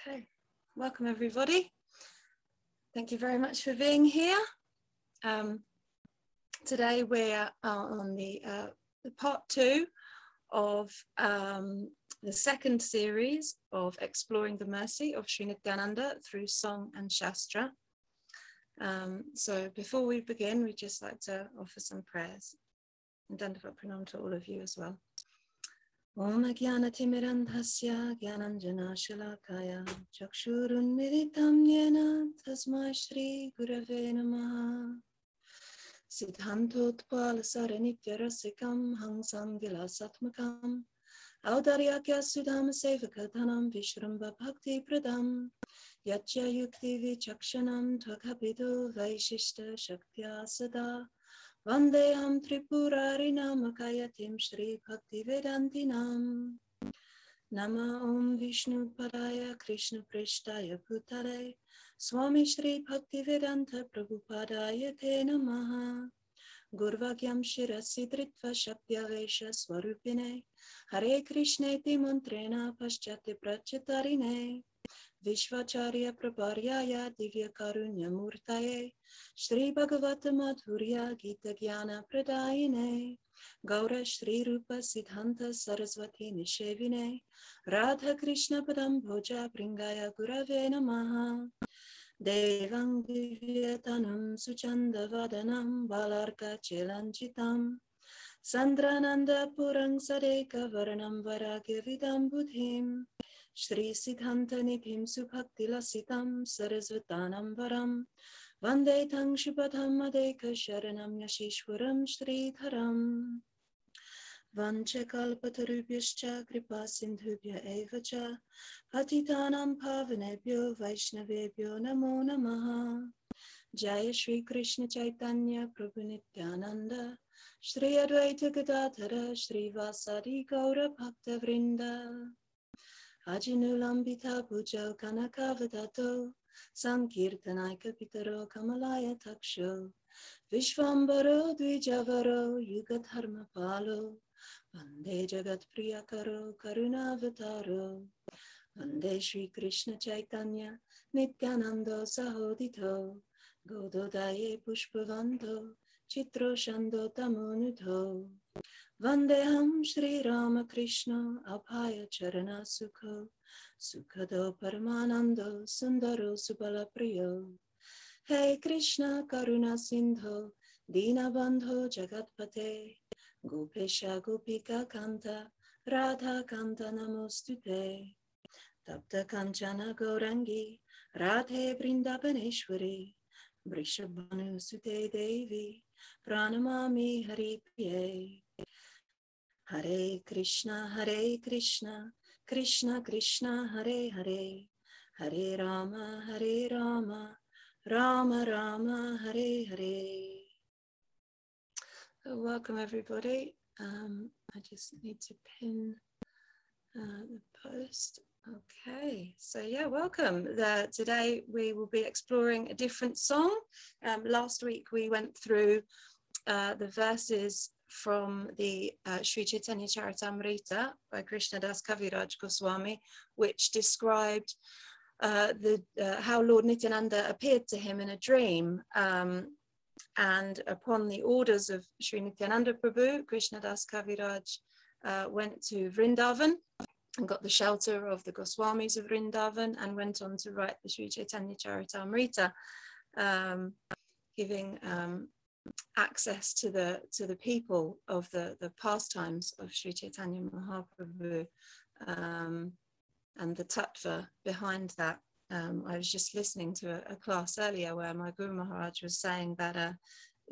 Okay, welcome everybody. Thank you very much for being here. Today we are on the part two of the second series of Exploring the Mercy of Sri Nityananda through Song and Shastra. So before we begin, we'd just like to offer some prayers and Dandavat Pranam to all of you as well. Om Agyanatimirandhasya Gyananjana Shalakaya Chakshurun Miritam Yena Tasmai Shri Gurave Namaha Siddhantotpala Saranitya Rasikam Hangsam Vilasatmakam Audaryakya Sudham Sevakadhanam Vishramba Bhakti Pradam Yachya Yukti Vichakshanam Tvakapido Vaishishta Shaktya Sada Vandeham Tripurarinam Akayatim Shri Bhaktivedantinam Nama Om Vishnu Padaya Krishna Prishtaya Bhutale Swami Shri Bhaktivedanta Prabhu Padaya Te Namaha Gurvagyam Shirasidritva Shaktavesha Swarupine Hare Krishna Ti Mantrena Paschati Prachatarine Vishvacharya Prabharyaya Divya Karunya Murtaye Shri Bhagavata Madhurya Gita Gyana Pradayine Gaura Shri Rupa Siddhanta Saraswati Nishevine Radha Krishna Padam Bhoja Pringaya Gurave Namaha Devang Divyatanam Suchanda Vadanam Balarka Chelanchitam Sandrananda Purang Sadeka Varanam Varagya Vidam Budhim Shri Siddhanta Nidhim Subhaktila Sitam Sarasvatanam Varam Vande Tang Shubhatam Adeka Sharanam Yashishwaram Sridharam Vancha Kalpatarubhyascha Kripa Sindhubhya Evacha Patitanam Pavanebhyo Vaishnavebhyo Namo Namaha Jaya Shri Krishna Chaitanya Prabhu Nityananda Shri Advaita Gadadhara Shri Vasadi Gaura Bhakta Vrinda Ajinulambita Bhujo Kanakavadato Sankirtanaika Pitaro Kamalaya Taksho Vishvambaro Dvijavaro Yuga Dharma Palo Vande Jagat Priyakaro Karuna Vataro Vande Shri Krishna Chaitanya Nityanando Sahodito Gododaye Pushpavanto Chitro Shando Tamunuto Vandeham Shri Ramakrishna Abhaya Charana Sukho Sukhado Paramanando Sundaro Subala Priyo Hey Krishna Karuna Sindho Dinabandho Jagatpate Gopesha Gopika Kanta Radha Kanta Namostute Tapta Kanchana Gaurangi Radhe Vrindavaneshwari Vrishabhanu Sute Devi Pranamami Hari Piye Hare Krishna, Krishna Krishna, Hare Hare, Hare Rama, Rama Rama, Hare Hare. So welcome everybody. I just need to pin the post. Okay, so yeah, welcome. Today we will be exploring a different song. Last week we went through the verses from the Sri Chaitanya Charitamrita by Krishna Das Kaviraj Goswami, which described how Lord Nityananda appeared to him in a dream. And upon the orders of Sri Nityananda Prabhu, Krishna Das Kaviraj went to Vrindavan and got the shelter of the Goswamis of Vrindavan and went on to write the Sri Chaitanya Charitamrita, giving access to the people of the pastimes of Sri Chaitanya Mahaprabhu and the tattva behind that. I was just listening to a class earlier where my Guru Maharaj was saying that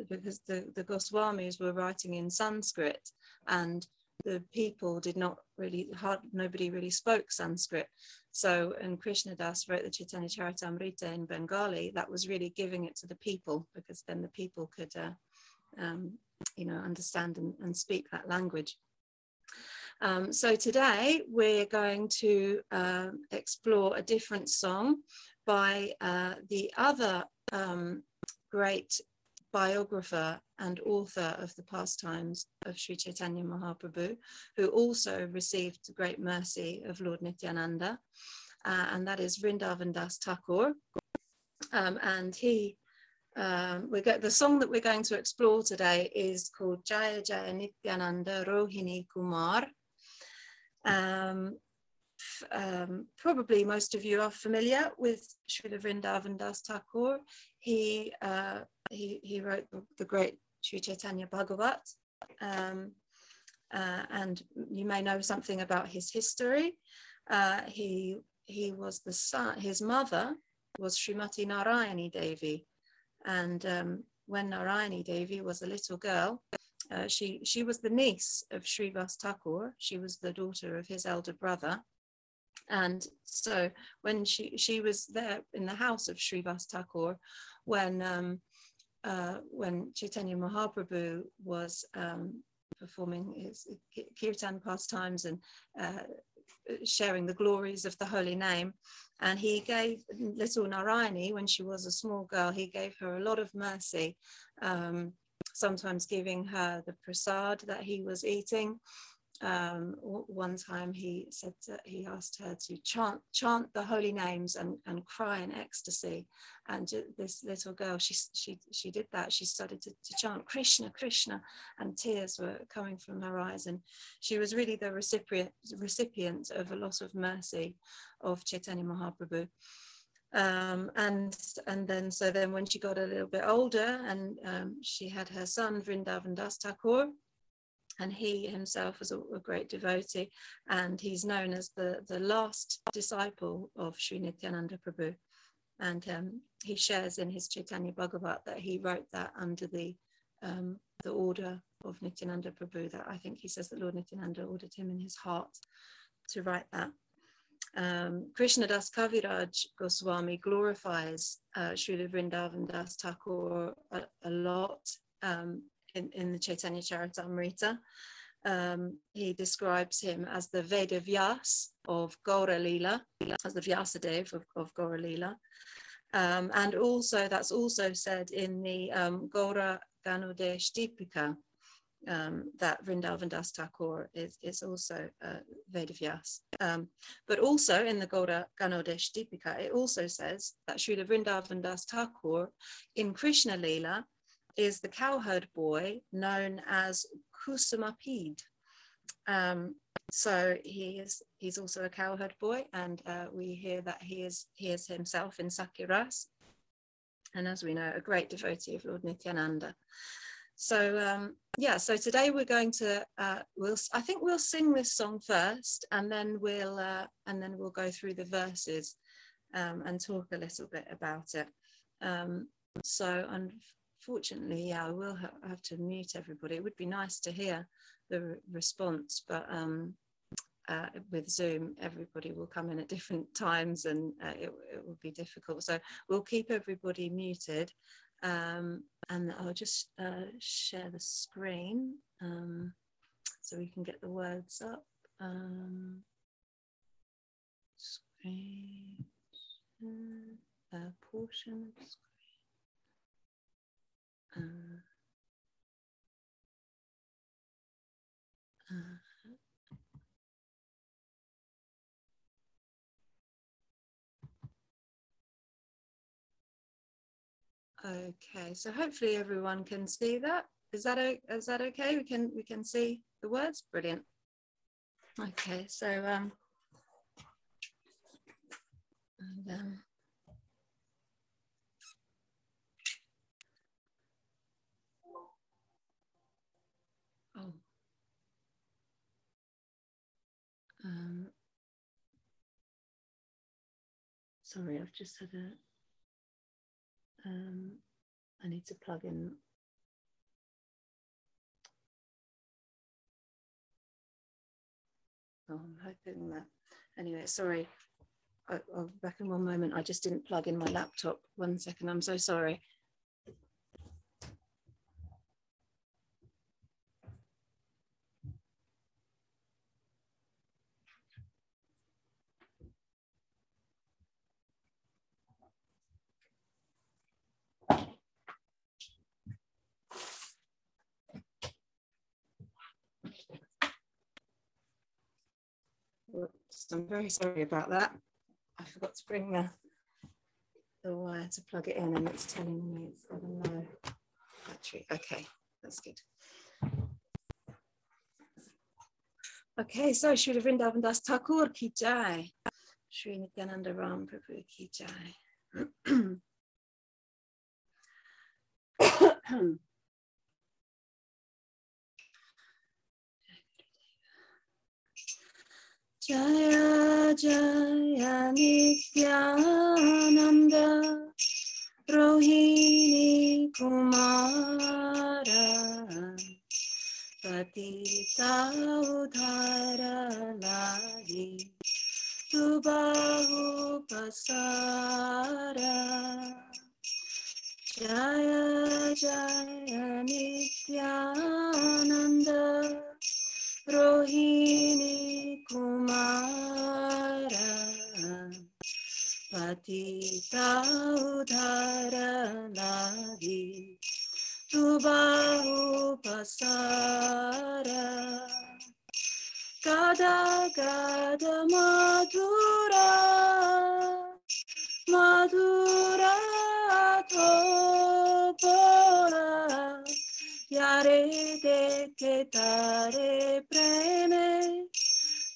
because the Goswamis were writing in Sanskrit and the people did not really, nobody really spoke Sanskrit. So, and Krishna Das wrote the Chaitanya Charitamrita in Bengali. That was really giving it to the people, because then the people could, you know, understand and speak that language. So today we're going to explore a different song by the other great biographer and author of the pastimes of Sri Chaitanya Mahaprabhu, who also received the great mercy of Lord Nityananda. and that is Vrindavan Das Thakur. And he, the song that we're going to explore today is called Jaya Jaya Nityananda Rohini Kumar. Probably most of you are familiar with Srila Vrindavan Das Thakur. He wrote the great Sri Chaitanya Bhagavat, and you may know something about his history. He was the son. His mother was Srimati Narayani Devi, and when Narayani Devi was a little girl, she was the niece of Sri Vas Thakur. She was the daughter of his elder brother. And so when she was there in the house of Sri Vas Thakur, when Chaitanya Mahaprabhu was performing his kirtan pastimes and sharing the glories of the holy name, and he gave little Narayani, when she was a small girl, he gave her a lot of mercy, sometimes giving her the prasad that he was eating. One time he said that he asked her to chant the holy names and cry in ecstasy, and this little girl, she did that. She started to chant Krishna, Krishna, and tears were coming from her eyes, and she was really the recipient of a lot of mercy of Chaitanya Mahaprabhu. And then when she got a little bit older, and she had her son Vrindavan Das Thakur, and he himself was a great devotee, and he's known as the last disciple of Sri Nityananda Prabhu. And he shares in his Chaitanya Bhagavat that he wrote that under the order of Nityananda Prabhu, that I think he says that Lord Nityananda ordered him in his heart to write that. Krishna Das Kaviraj Goswami glorifies Srila Vrindavan Das Thakur a lot. In the Chaitanya Charitamrita, he describes him as the Veda Vyas of Gaura Leela, as the Vyasadev of Gaura Leela, and also that's also said in the Gaura Ganodesh Tipika, that Vrindavan Das Thakur is also Veda Vyas. But also in the Gaura Ganodesh Tipika, it also says that Srila Vrindavan Das Thakur in Krishna Leela is the cowherd boy known as Kusumapid. So he's also a cowherd boy, and we hear that he is himself in Sakiras, and as we know, a great devotee of Lord Nityananda. So so today we're going to I think we'll sing this song first, and then we'll go through the verses and talk a little bit about it. Unfortunately, I will have to mute everybody. It would be nice to hear the response, but with Zoom, everybody will come in at different times, and it will be difficult. So we'll keep everybody muted, and I'll just share the screen so we can get the words up. Screen, portion of the screen. Okay, so hopefully everyone can see that. Is that okay? We can see the words. Brilliant. Okay, so sorry, I've just had a, I need to plug in. Oh, I'm hoping that, anyway, sorry, I'll be back in one moment. I just didn't plug in my laptop. 1 second, I'm so sorry. I'm very sorry about that. I forgot to bring the wire to plug it in, and it's telling me it's got a low battery. Okay, that's good. Okay, so Sri Vrindavan Das Thakur ki jai. Sri Nityananda Prabhu ki jai. Jaya Jaya Nityananda Rohini Kumara Patita Udharanahi Tubahu Pasara Jaya Jaya Nityananda Rohini Kumara Patita Udharanadi Tubahu Pasara Gada Gada Madhura Madhura Topola Yare deke tare preme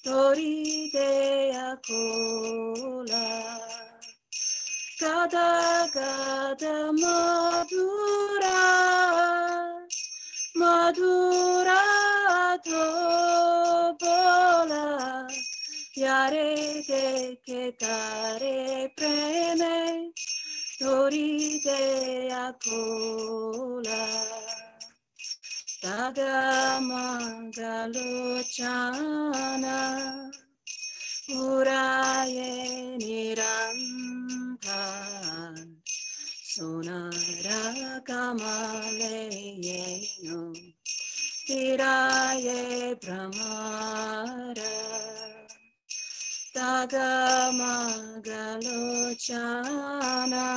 tori de akola Gada gada madura madura tobola Yare deke tare preme tori de akola Daga Mangaluchana Uraye Niranta Sonara Kamaleyeno Tiraye Brahmara Daga Mangaluchana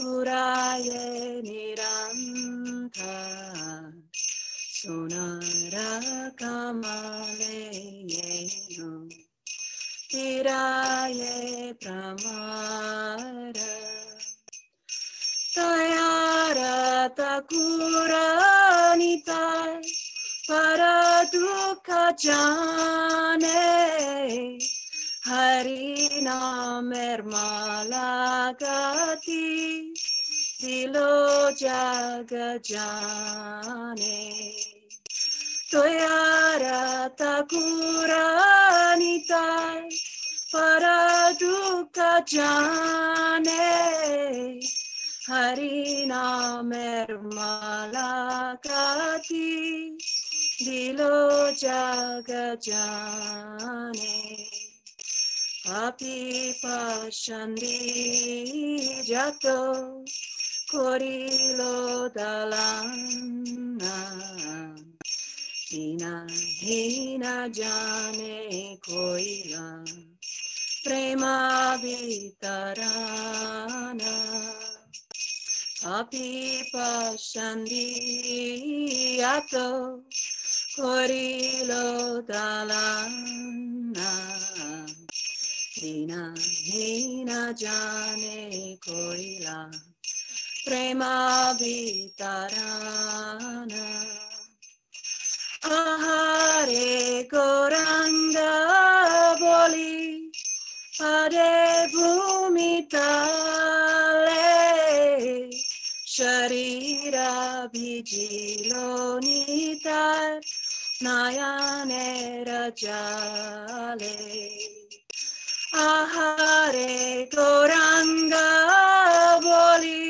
Uraye Niranta Sonara Kamaleyeno Tiraye Pramara Tayara Takuranitai Paradukha Jane Hari Namer Malagati Dilo Jaga Jane Toyara Takuranitai Paradukha Jane Hari Namer Malagati Dilo Jaga Jane Api Pashandi Jato Korilo Dalana Hina Hina Jane Koila Prema Vitarana Api Pashandi Jato Korilo Dalana Hina hina jane koila prema vitarana ahare goranga boli pade bhumitale sharira bijilonitar nayane rajale Ahare Gauranga boli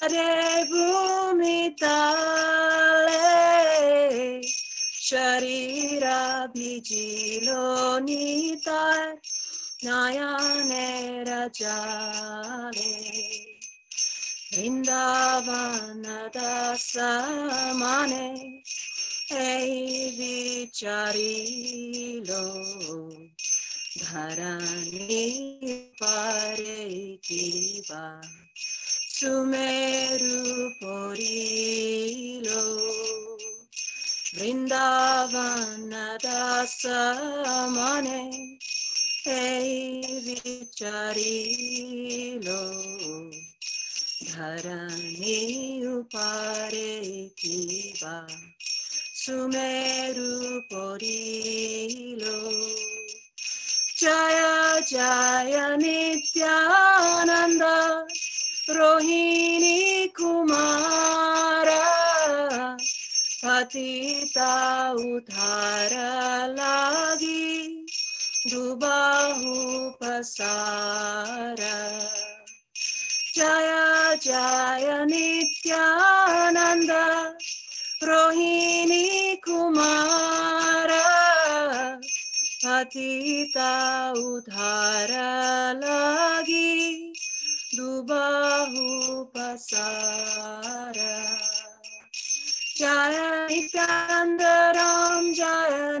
Hare bhumitale Sharira bijilo nitar Nayane rajale Vrindavana dasamane Ei vicharilo Dharani pare jiva Sumeru porilo Vrindavana dasamane के विचारी लो धरणी उपारे की बा सुमेरु पोरी लो जय जय नित्यानंद रोहिणी कुमारा पतिता उद्धार लागी दुबाहु पसारा जय जय नित्यानंद रोहिणी कुमारा पतिता उद्धार लागी दुबाहु पसारा Jaya Nityananda Ram, Nityananda Ram, Jaya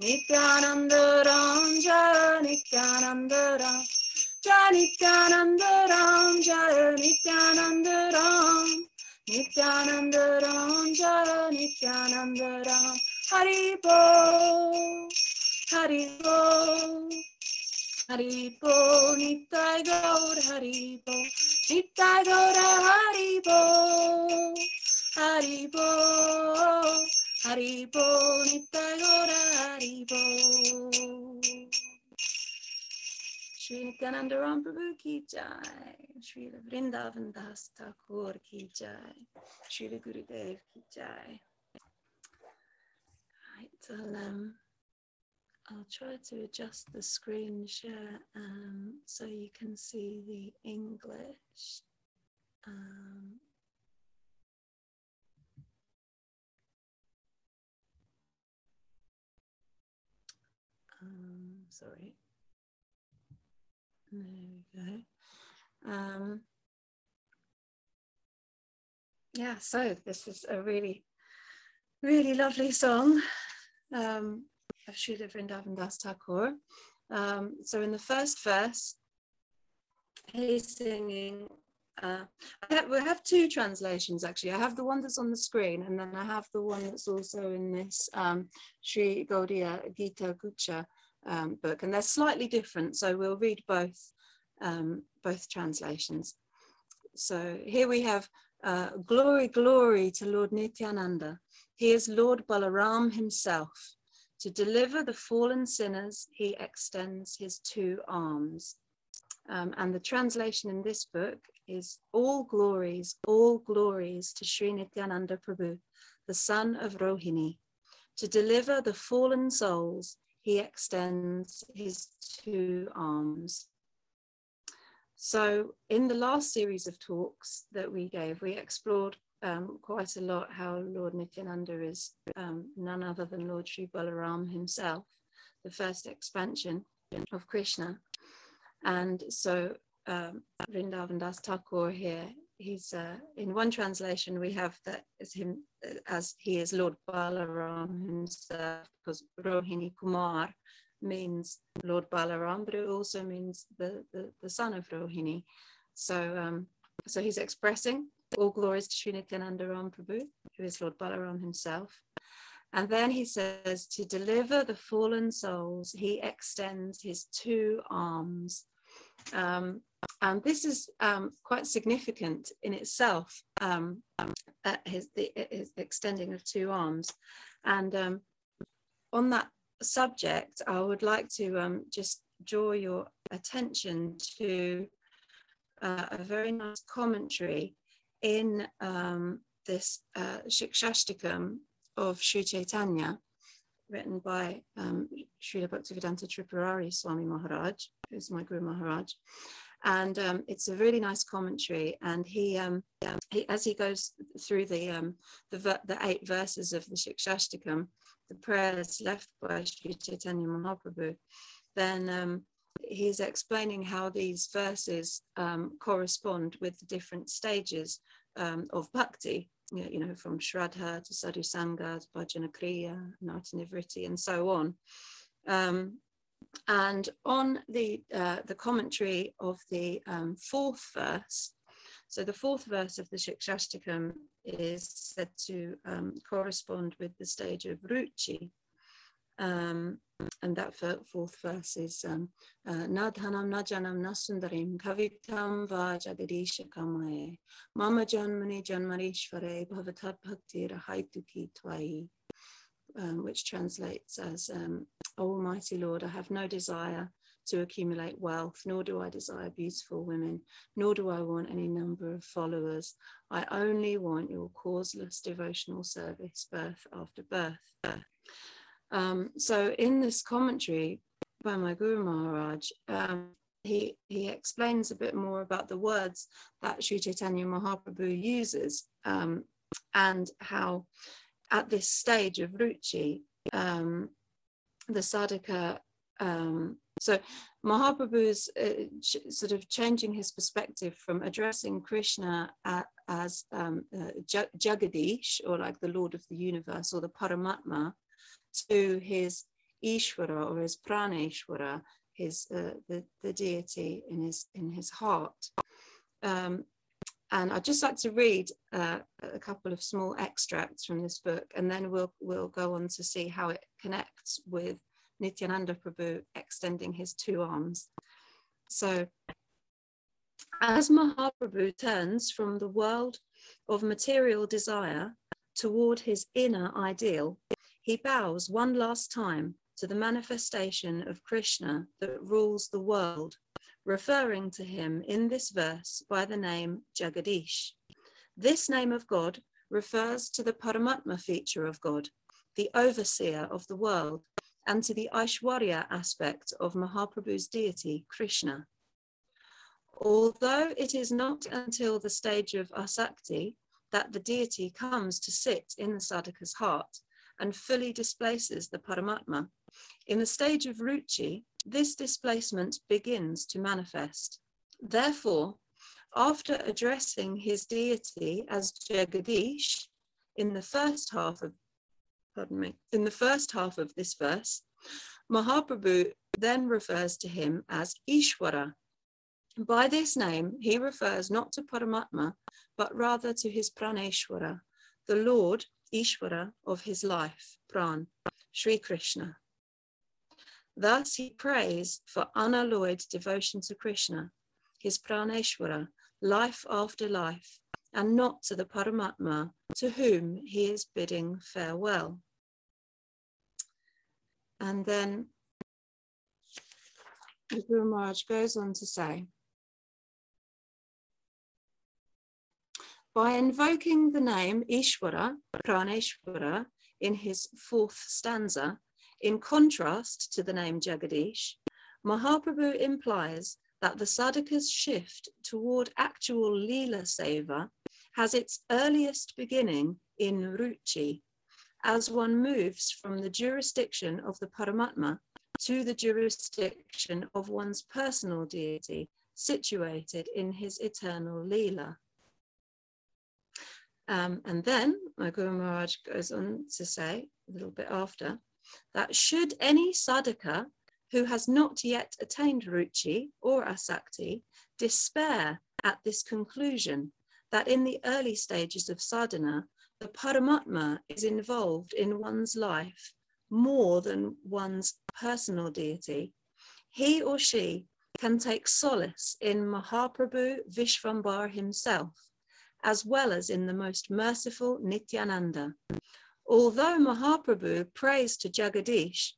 Nityananda Ram, Jaya Nityananda Ram, Jaya Nityananda Ram, Nityananda Ram, Jaya Nityananda Ram, Hari Bol, Hari Bol. Haribo, Nitya Gaur, Haribo, Nitya Gaur, Haribo, Haribo, Haribo, Nitya Gaur, Haribo. Sri Nityananda Prabhu ki jai, Sri Vrindavan Das Thakur ki jai, Sri Gurudev ki jai. Right, so, I'll try to adjust the screen share so you can see the English. Sorry. There we go. Yeah, so this is a really, really lovely song. Of Srila Vrindavan Das Thakur. So in the first verse, he's singing, we have two translations actually. I have the one that's on the screen and then I have the one that's also in this Sri Gaudiya Gita Gucha book, and they're slightly different. So we'll read both translations. So here we have glory, glory to Lord Nityananda. He is Lord Balaram himself. To deliver the fallen sinners, he extends his two arms. And the translation in this book is all glories to Sri Nityananda Prabhu, the son of Rohini. To deliver the fallen souls, he extends his two arms. So in the last series of talks that we gave, we explored quite a lot how Lord Nityananda is none other than Lord Sri Balaram himself, the first expansion of Krishna. And so Vrindavan Das Thakur here, he's in one translation we have that as him as he is Lord Balaram himself, because Rohini Kumar means Lord Balaram, but it also means the son of Rohini. So so he's expressing all glories to Sri Nityananda Ram Prabhu, who is Lord Balaram himself. And then he says, to deliver the fallen souls, he extends his two arms. And this is quite significant in itself, his extending of two arms. And on that subject, I would like to just draw your attention to a very nice commentary in this Shikshashtakam of Sri Chaitanya, written by Srila Bhaktivedanta Tripurari Swami Maharaj, who's my Guru Maharaj. And it's a really nice commentary. And he as he goes through the 8 verses of the Shikshashtakam, the prayers left by Sri Chaitanya Mahaprabhu, then he's explaining how these verses correspond with the different stages of bhakti, you know, from Shraddha to Sadhusanga to Bhajana Kriya, Nartanivritti, and so on. And on the commentary of the 4th verse, so the 4th verse of the Shikshashtakam is said to correspond with the stage of Ruchi. And that fourth verse is Na dhanam na janam na sundarim kavitam va jagadisha kamaye mama janmani janmarishvare bhavatat bhakti rahaituki tvai, which translates as Almighty Lord, I have no desire to accumulate wealth, nor do I desire beautiful women, nor do I want any number of followers. I only want your causeless devotional service, birth after birth. So in this commentary by my Guru Maharaj, he explains a bit more about the words that Sri Chaitanya Mahaprabhu uses, and how at this stage of Ruchi, the sadhaka, so Mahaprabhu is sort of changing his perspective from addressing Krishna as Jagadish, or like the Lord of the universe, or the Paramatma, to his Ishvara, or his Praneshwara, his the deity in his heart. And I'd just like to read a couple of small extracts from this book, and then we'll go on to see how it connects with Nityananda Prabhu extending his two arms. So, as Mahaprabhu turns from the world of material desire toward his inner ideal, he bows one last time to the manifestation of Krishna that rules the world, referring to him in this verse by the name Jagadish. This name of God refers to the Paramatma feature of God, the overseer of the world, and to the Aishwarya aspect of Mahaprabhu's deity, Krishna. Although it is not until the stage of Asakti that the deity comes to sit in the sadhaka's heart and fully displaces the Paramatma, in the stage of Ruchi, this displacement begins to manifest. Therefore, after addressing his deity as Jagadish in the first half of this verse, Mahaprabhu then refers to him as Ishvara. By this name, he refers not to Paramatma, but rather to his Praneshwara, the Lord, Ishvara, of his life, Pran, Sri Krishna. Thus he prays for unalloyed devotion to Krishna, his Praneshwara, life after life, and not to the Paramatma, to whom he is bidding farewell. And then the Guru Maharaj goes on to say, by invoking the name Ishvara, Praneshwara, in his fourth stanza, in contrast to the name Jagadish, Mahaprabhu implies that the sadhaka's shift toward actual Leela Seva has its earliest beginning in Ruchi, as one moves from the jurisdiction of the Paramatma to the jurisdiction of one's personal deity, situated in his eternal Leela. And then, my Guru Maharaj goes on to say, a little bit after, that should any sadhaka who has not yet attained Ruchi or Asakti despair at this conclusion, that in the early stages of sadhana, the Paramatma is involved in one's life more than one's personal deity, he or she can take solace in Mahaprabhu Vishvambar himself, as well as in the most merciful Nityananda. Although Mahaprabhu prays to Jagadish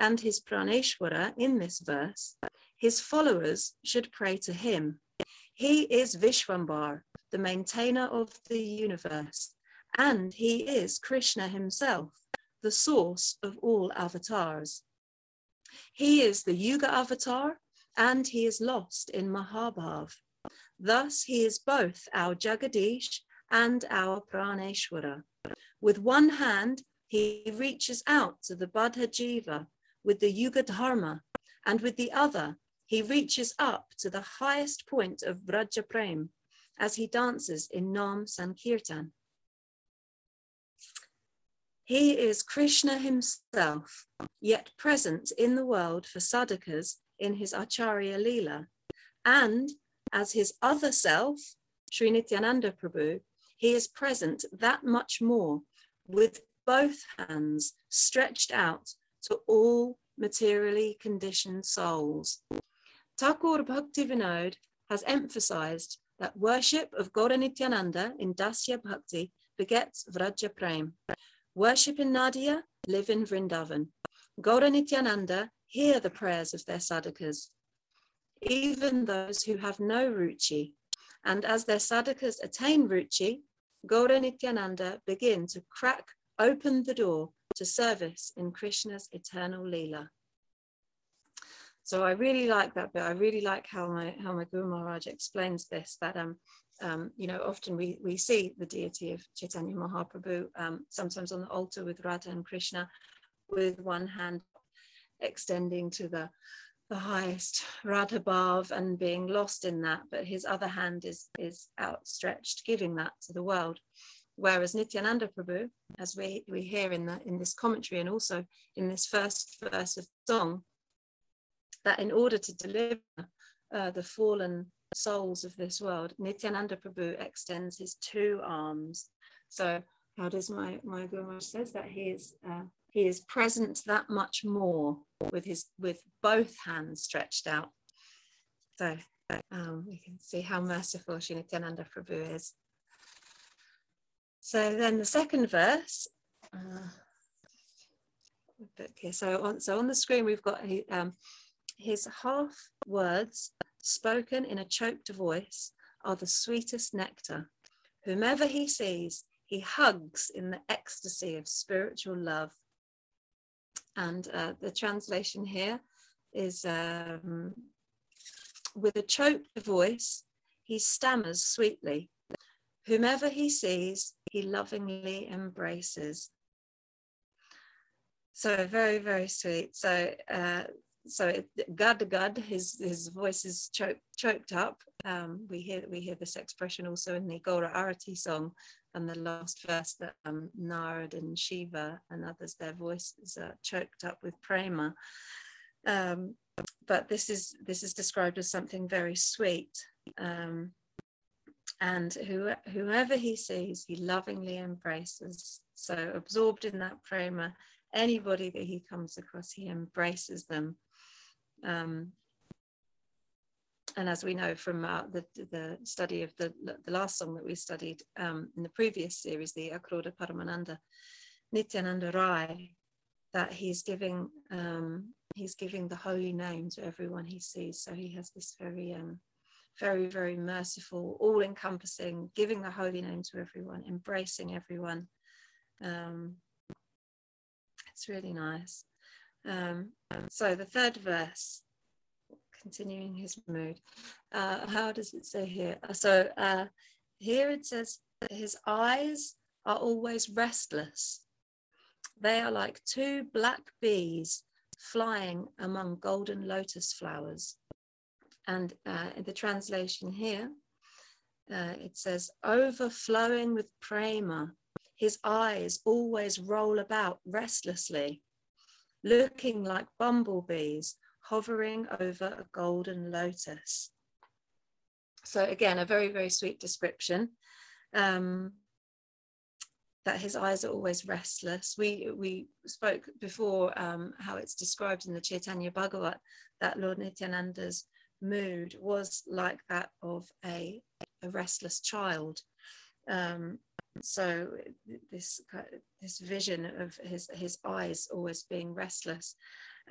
and his Praneshwara in this verse, his followers should pray to him. He is Vishvambar, the maintainer of the universe, and he is Krishna himself, the source of all avatars. He is the Yuga avatar, and he is lost in Mahabhav. Thus, he is both our Jagadish and our Praneshwara. With one hand, he reaches out to the Badha Jiva, with the Yuga Dharma, and with the other, he reaches up to the highest point of Vrajaprema as he dances in Nam Sankirtan. He is Krishna himself, yet present in the world for sadhakas in his Acharya Leela, and as his other self, Sri Nityananda Prabhu, he is present that much more with both hands stretched out to all materially conditioned souls. Thakur Bhaktivinod has emphasized that worship of Gaura Nityananda in Dasya Bhakti begets Vrajaprema. Worship in Nadia, live in Vrindavan. Gaura Nityananda hear the prayers of their sadhakas, even those who have no ruchi. And as their sadhakas attain ruchi, Gaura Nityananda begin to crack open the door to service in Krishna's eternal Leela. So I really like that bit. I really like how my Guru Maharaj explains this, that you know, often we see the deity of Chaitanya Mahaprabhu sometimes on the altar with Radha and Krishna, with one hand extending to the highest Radha Bhav and being lost in that, but his other hand is outstretched, giving that to the world. Whereas Nityananda Prabhu, as we hear in this commentary and also in this first verse of the song, that in order to deliver the fallen souls of this world, Nityananda Prabhu extends his two arms. So how does my Guru Maharaj says that he is present that much more with both hands stretched out. So we can see how merciful Sri Nityananda Prabhu is. So then the second verse, okay, so on the screen we've got his half words spoken in a choked voice are the sweetest nectar. Whomever he sees, he hugs in the ecstasy of spiritual love. And the translation here is, with a choked voice, he stammers sweetly. Whomever he sees, he lovingly embraces. So very, very sweet. So gad, his voice is choked up. We hear this expression also in the Gora Arati song, and the last verse that Narad and Shiva and others, their voices are choked up with prema. But this is described as something very sweet. And whoever he sees, he lovingly embraces. So absorbed in that prema, anybody that he comes across, he embraces them. And as we know from the study of the last song that we studied in the previous series, the Akroda Paramananda, Nityananda Rai, that he's giving the holy name to everyone he sees. So he has this very very, very merciful, all-encompassing, giving the holy name to everyone, embracing everyone. It's really nice. So the third verse, continuing his mood. How does it say here? So here it says, his eyes are always restless. They are like two black bees flying among golden lotus flowers. And in the translation here, it says, overflowing with prema, his eyes always roll about restlessly, looking like bumblebees hovering over a golden lotus. So again, a very, very sweet description, that his eyes are always restless. We spoke before how it's described in the Chaitanya Bhagavat, that Lord Nityananda's mood was like that of a restless child. So this vision of his eyes always being restless,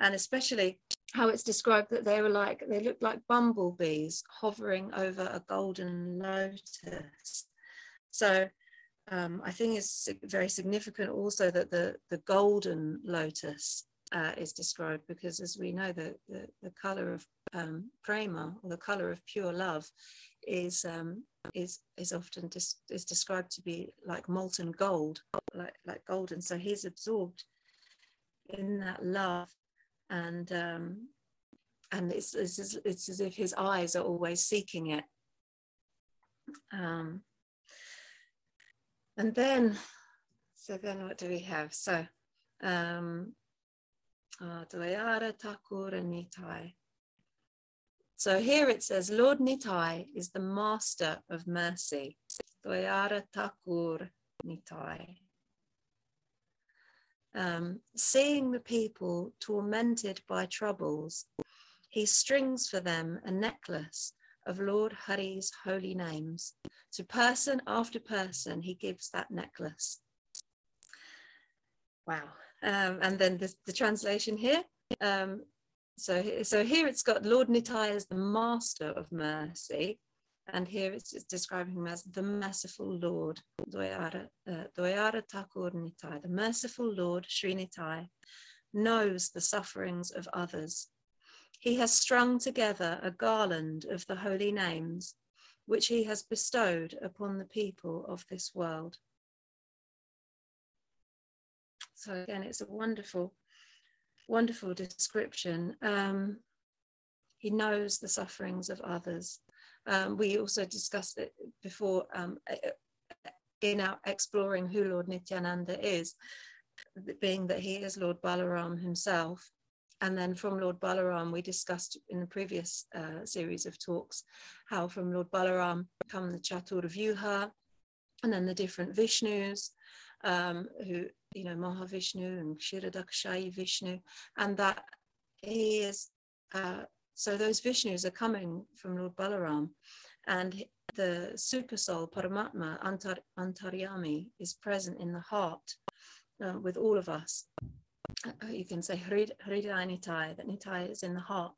and especially how it's described that they looked like bumblebees hovering over a golden lotus. So I think it's very significant also that the golden lotus is described, because as we know, the color of prema, or the color of pure love, is often is described to be like molten gold, like golden. So he's absorbed in that love, and it's as if his eyes are always seeking it. And then, what do we have? So. So here it says, Lord Nitai is the master of mercy. Seeing the people tormented by troubles, he strings for them a necklace of Lord Hari's holy names. To person after person, he gives that necklace. Wow. And then the translation here. So here it's got Lord Nitai as the master of mercy. And here it's describing him as the merciful Lord, Doyara Thakur Nitai, the merciful Lord, Sri Nitai, knows the sufferings of others. He has strung together a garland of the holy names, which he has bestowed upon the people of this world. So again, it's a wonderful, wonderful description. He knows the sufferings of others. We also discussed it before in our exploring who Lord Nityananda is, being that he is Lord Balaram himself. And then from Lord Balaram, we discussed in the previous series of talks, how from Lord Balaram come the Chaturvyuha, and then the different Vishnus, who, you know, Mahavishnu and Kshiradakshayi Vishnu, and that he is, so those Vishnus are coming from Lord Balaram, and the Supersoul, Paramatma, Antaryami, is present in the heart with all of us. You can say Hridaya Nitai, that Nitai is in the heart.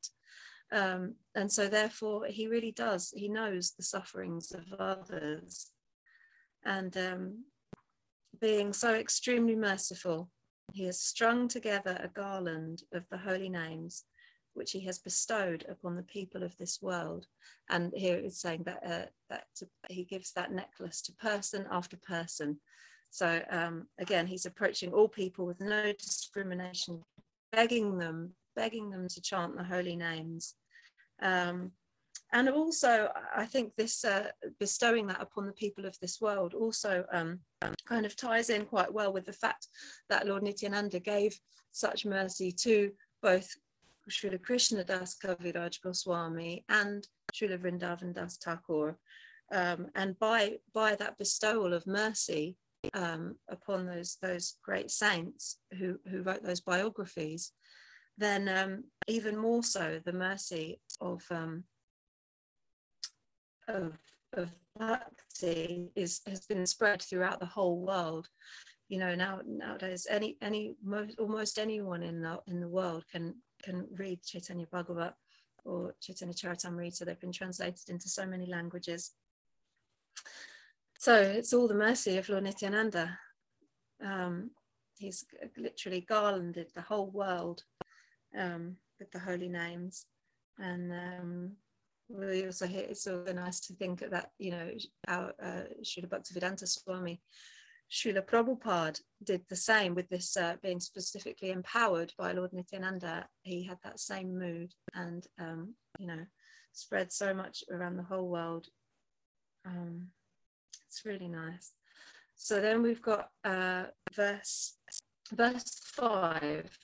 And so therefore he really does, he knows the sufferings of others. And being so extremely merciful, he has strung together a garland of the holy names, which he has bestowed upon the people of this world. And here it's saying that, he gives that necklace to person after person. So again, he's approaching all people with no discrimination, begging them to chant the holy names. And also, I think this bestowing that upon the people of this world also kind of ties in quite well with the fact that Lord Nityananda gave such mercy to both Srila Krishna Das Kaviraj Goswami and Srila Vrindavan Das Thakur. And by that bestowal of mercy, upon those great saints who wrote those biographies, then even more so the mercy of bhakti has been spread throughout the whole world. You know, nowadays almost anyone in the world can read Chaitanya Bhagavat or Chaitanya Charitamrita. They've been translated into so many languages. So it's all the mercy of Lord Nityananda. He's literally garlanded the whole world with the holy names. And we also hear, it's so nice to think that, you know, our Srila Bhaktivedanta Swami, Srila Prabhupada did the same with this being specifically empowered by Lord Nityananda. He had that same mood and, you know, spread so much around the whole world. It's really nice. So then we've got verse 5.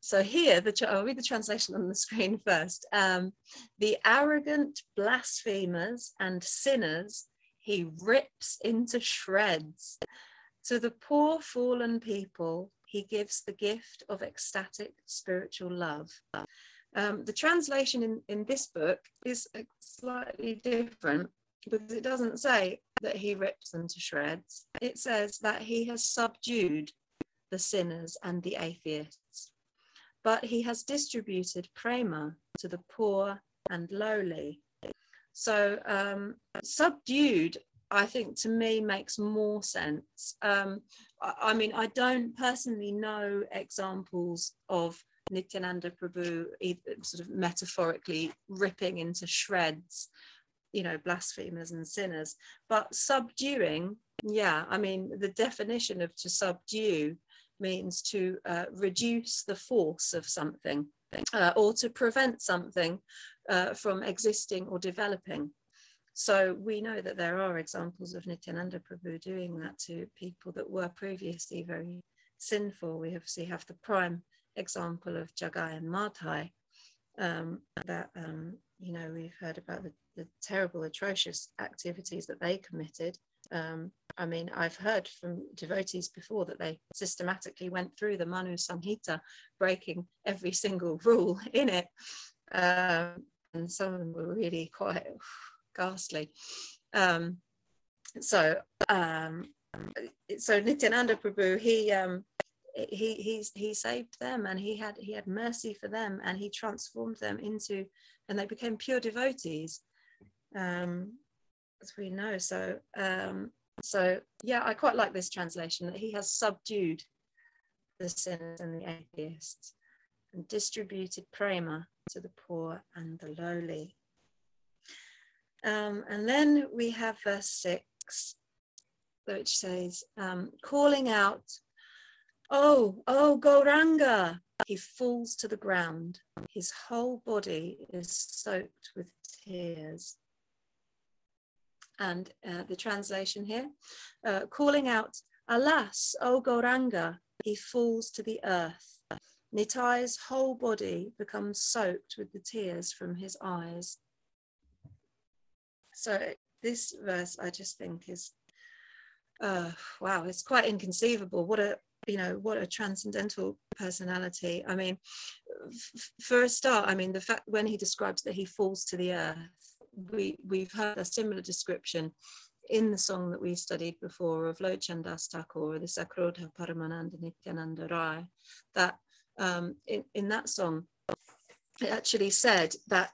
So here, I'll read the translation on the screen first. The arrogant blasphemers and sinners he rips into shreds. To the poor fallen people, he gives the gift of ecstatic spiritual love. The translation in this book is slightly different, because it doesn't say that he rips them to shreds. It says that he has subdued the sinners and the atheists, but he has distributed prema to the poor and lowly. So subdued, I think, to me makes more sense. I mean, I don't personally know examples of Nityananda Prabhu sort of metaphorically ripping into shreds, you know, blasphemers and sinners, but subduing, yeah, I mean, the definition of to subdue means to reduce the force of something, or to prevent something from existing or developing. So we know that there are examples of Nityananda Prabhu doing that to people that were previously very sinful. We obviously have the prime example of Jagai and Madhai, that, you know, we've heard about the terrible, atrocious activities that they committed, I mean, I've heard from devotees before that they systematically went through the Manu Samhita, breaking every single rule in it. And some of them were really quite ghastly. So Nityananda Prabhu, he saved them, and he had mercy for them, and he transformed them into, and they became pure devotees, as we know. So yeah, I quite like this translation, that he has subdued the sinners and the atheists and distributed prema to the poor and the lowly. And then we have verse 6, which says, calling out, oh, Gauranga, he falls to the ground. His whole body is soaked with tears. And the translation here, calling out, alas, oh Gauranga, he falls to the earth. Nitai's whole body becomes soaked with the tears from his eyes. So this verse, I just think is, wow, it's quite inconceivable. What a transcendental personality. I mean, for a start, I mean, the fact when he describes that he falls to the earth, we've heard a similar description in the song that we studied before of Lochan Das Thakur, the Sakrodha Paramananda Nityananda Rai, that in that song, it actually said that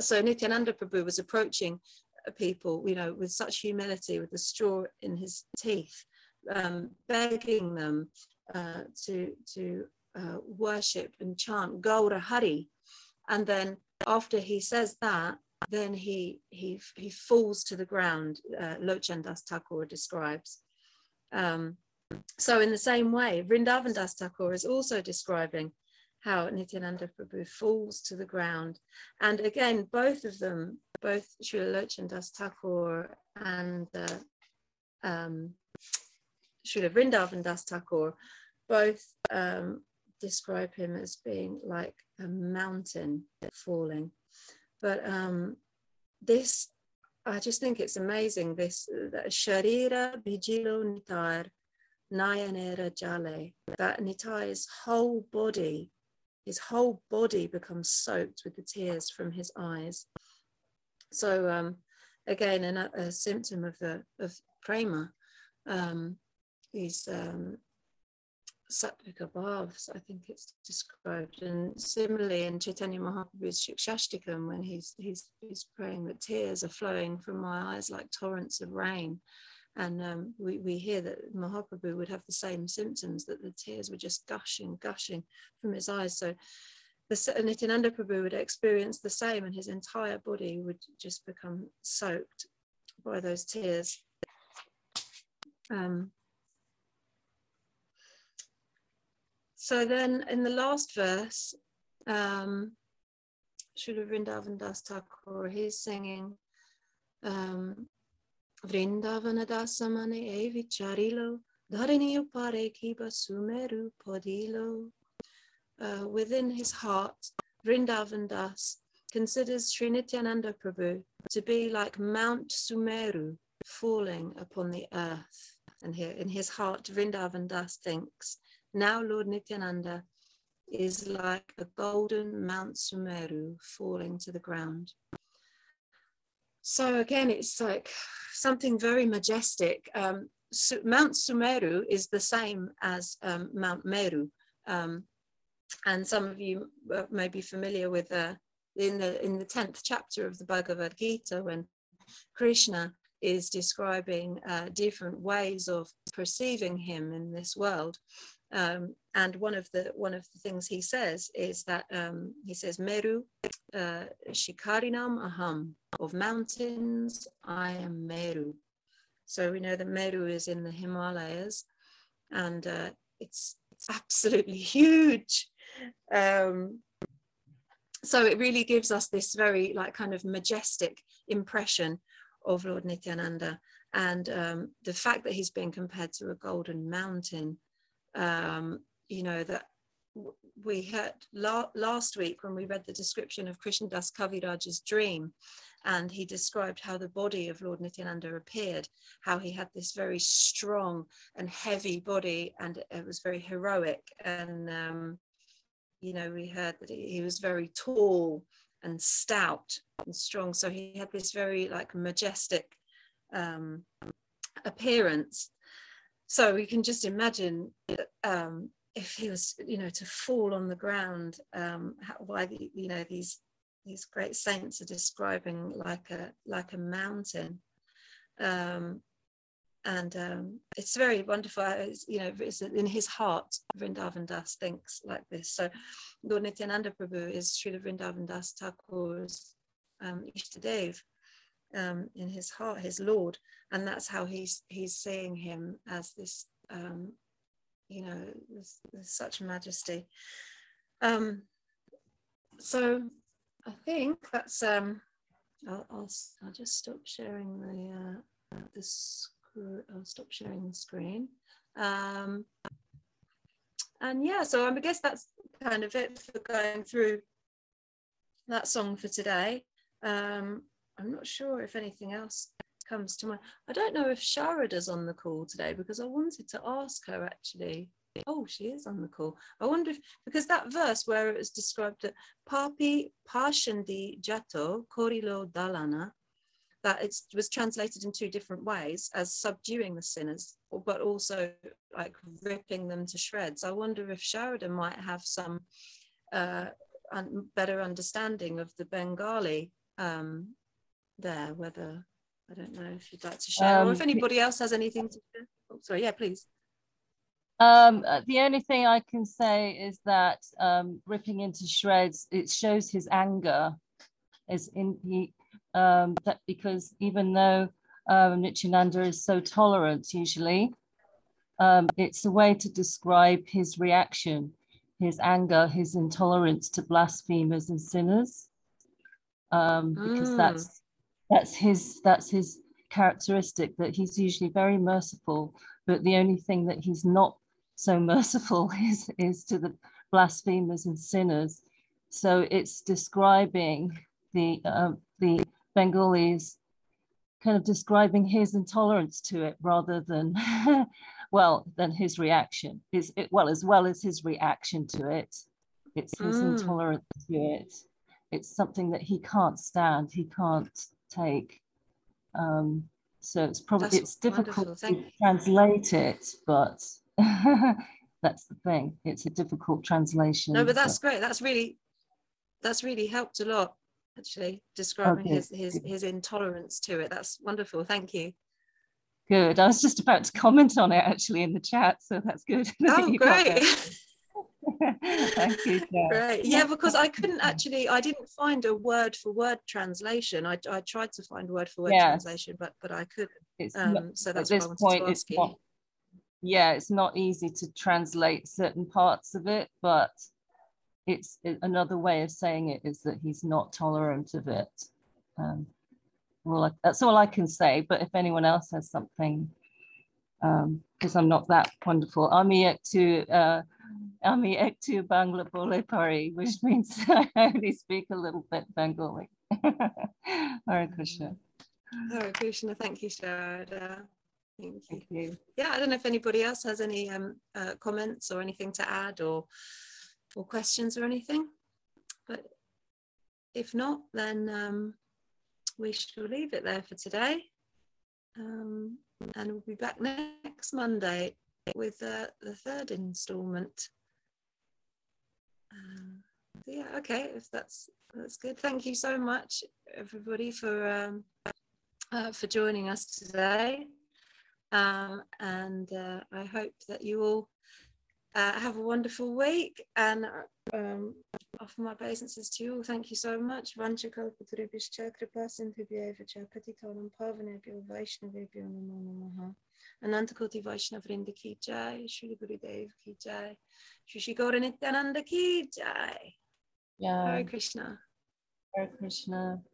so Nityananda Prabhu was approaching people, with such humility, with the straw in his teeth, begging them to worship and chant Gaura Hari, and then after he says that, then he falls to the ground. Lochan Das Thakur describes. So in the same way, Vrindavan Das Thakur is also describing how Nityananda Prabhu falls to the ground. And again, both of them, both Sri Lochan Das Thakur and Sri Vrindavan Das Thakur, both describe him as being like a mountain falling. But this, I just think it's amazing, this Sharira Bijilo Nitar Nayanera Jale, that Nitai's whole body, his whole body becomes soaked with the tears from his eyes. So again, a symptom of prema, these Sattvika bhavs, I think it's described. And similarly in Chaitanya Mahaprabhu's Shikshashtakam, when he's praying that tears are flowing from my eyes like torrents of rain. And we hear that Mahaprabhu would have the same symptoms, that the tears were just gushing from his eyes. So the Nityananda Prabhu would experience the same, and his entire body would just become soaked by those tears. So then in the last verse, Srila Vrindavan Das Thakur, he's singing, Vrindavana dasamane evi charilo, dhariniyo pare kiba sumeru podilo. Within his heart, Vrindavan Das considers Sri Nityananda Prabhu to be like Mount Sumeru falling upon the earth. And here in his heart, Vrindavan Das thinks, now Lord Nityananda is like a golden Mount Sumeru falling to the ground. So again, it's like something very majestic. Mount Sumeru is the same as Mount Meru. And some of you may be familiar with in the 10th chapter of the Bhagavad Gita, when Krishna is describing different ways of perceiving him in this world. And one of the things he says is that he says, Meru Shikarinam Aham, of mountains I am Meru. So we know that Meru is in the Himalayas, and it's absolutely huge. So it really gives us this very kind of majestic impression of Lord Nityananda, and the fact that he's being compared to a golden mountain. You know, that we heard last week when we read the description of Krishna Das Kaviraj's dream, and he described how the body of Lord Nityananda appeared, how he had this very strong and heavy body, and it was very heroic. And, you know, we heard that he was very tall and stout and strong. So he had this very like majestic appearance. So we can just imagine that, if he was, you know, to fall on the ground, why, you know, these great saints are describing like a mountain, and it's very wonderful. It's, you know, it's in his heart. Vrindavan Das thinks like this. So, Lord Nityananda Prabhu is Srila Vrindavan Das Thakur's Ishtadev, in his heart, his Lord, and that's how he's seeing him as this. You know, there's such majesty. So I think that's, I'll just stop sharing the screen. And yeah, so I guess that's kind of it for going through that song for today. I'm not sure if anything else comes to mind. I don't know if Sharada's on the call today, because I wanted to ask her actually. Oh, she is on the call. I wonder if, because that verse where it was described that Papi Pashandi Jato Korilo Dalana, that it was translated in two different ways as subduing the sinners, but also like ripping them to shreds. I wonder if Sharada might have some better understanding of the Bengali there, whether. I don't know if you'd like to share, or if anybody else has anything to share. Oh, sorry, yeah, please. The only thing I can say is that ripping into shreds, it shows his anger, is in he that, because even though Nityananda is so tolerant usually, it's a way to describe his reaction, his anger, his intolerance to blasphemers and sinners, because that's his characteristic, that he's usually very merciful, but the only thing that he's not so merciful is to the blasphemers and sinners. So it's describing the Bengalis, kind of describing his intolerance to it rather than, well, than his reaction. As well as his reaction to it, it's his intolerance to it. It's something that he can't stand, he can't take, so it's probably it's difficult to translate it, but that's the thing, it's a difficult translation. No, but that's great, that's really helped a lot actually, describing his intolerance to it. That's wonderful, thank you. Good. I was just about to comment on it actually in the chat, so that's good. Oh, great. Thank you, Claire. Right. Yeah, because I couldn't actually, I didn't find a word for word translation. I tried to find word for word translation, but I couldn't. It's not, so that's at this point, it's not, yeah, it's not easy to translate certain parts of it, but it's another way of saying it is that he's not tolerant of it. Well, that's all I can say. But if anyone else has something, because I'm not that wonderful, Ami Ektu Bangla Bole Pari, which means I only speak a little bit Bengali. Hare Krishna. Hare Krishna, thank you, Sharada. Thank you. Yeah, I don't know if anybody else has any comments or anything to add, or questions or anything. But if not, then we shall leave it there for today. And we'll be back next Monday with the third instalment. Yeah, okay, if that's good. Thank you so much, everybody, for joining us today. And I hope that you all have a wonderful week. And offer my obeisances to you all. Thank you so much. Anantakoti Vaishnava Vrinda ki jai, Shri Gurudev ki jai, Shri Gaura Nityananda ki jai. Hare Krishna. Hare Krishna.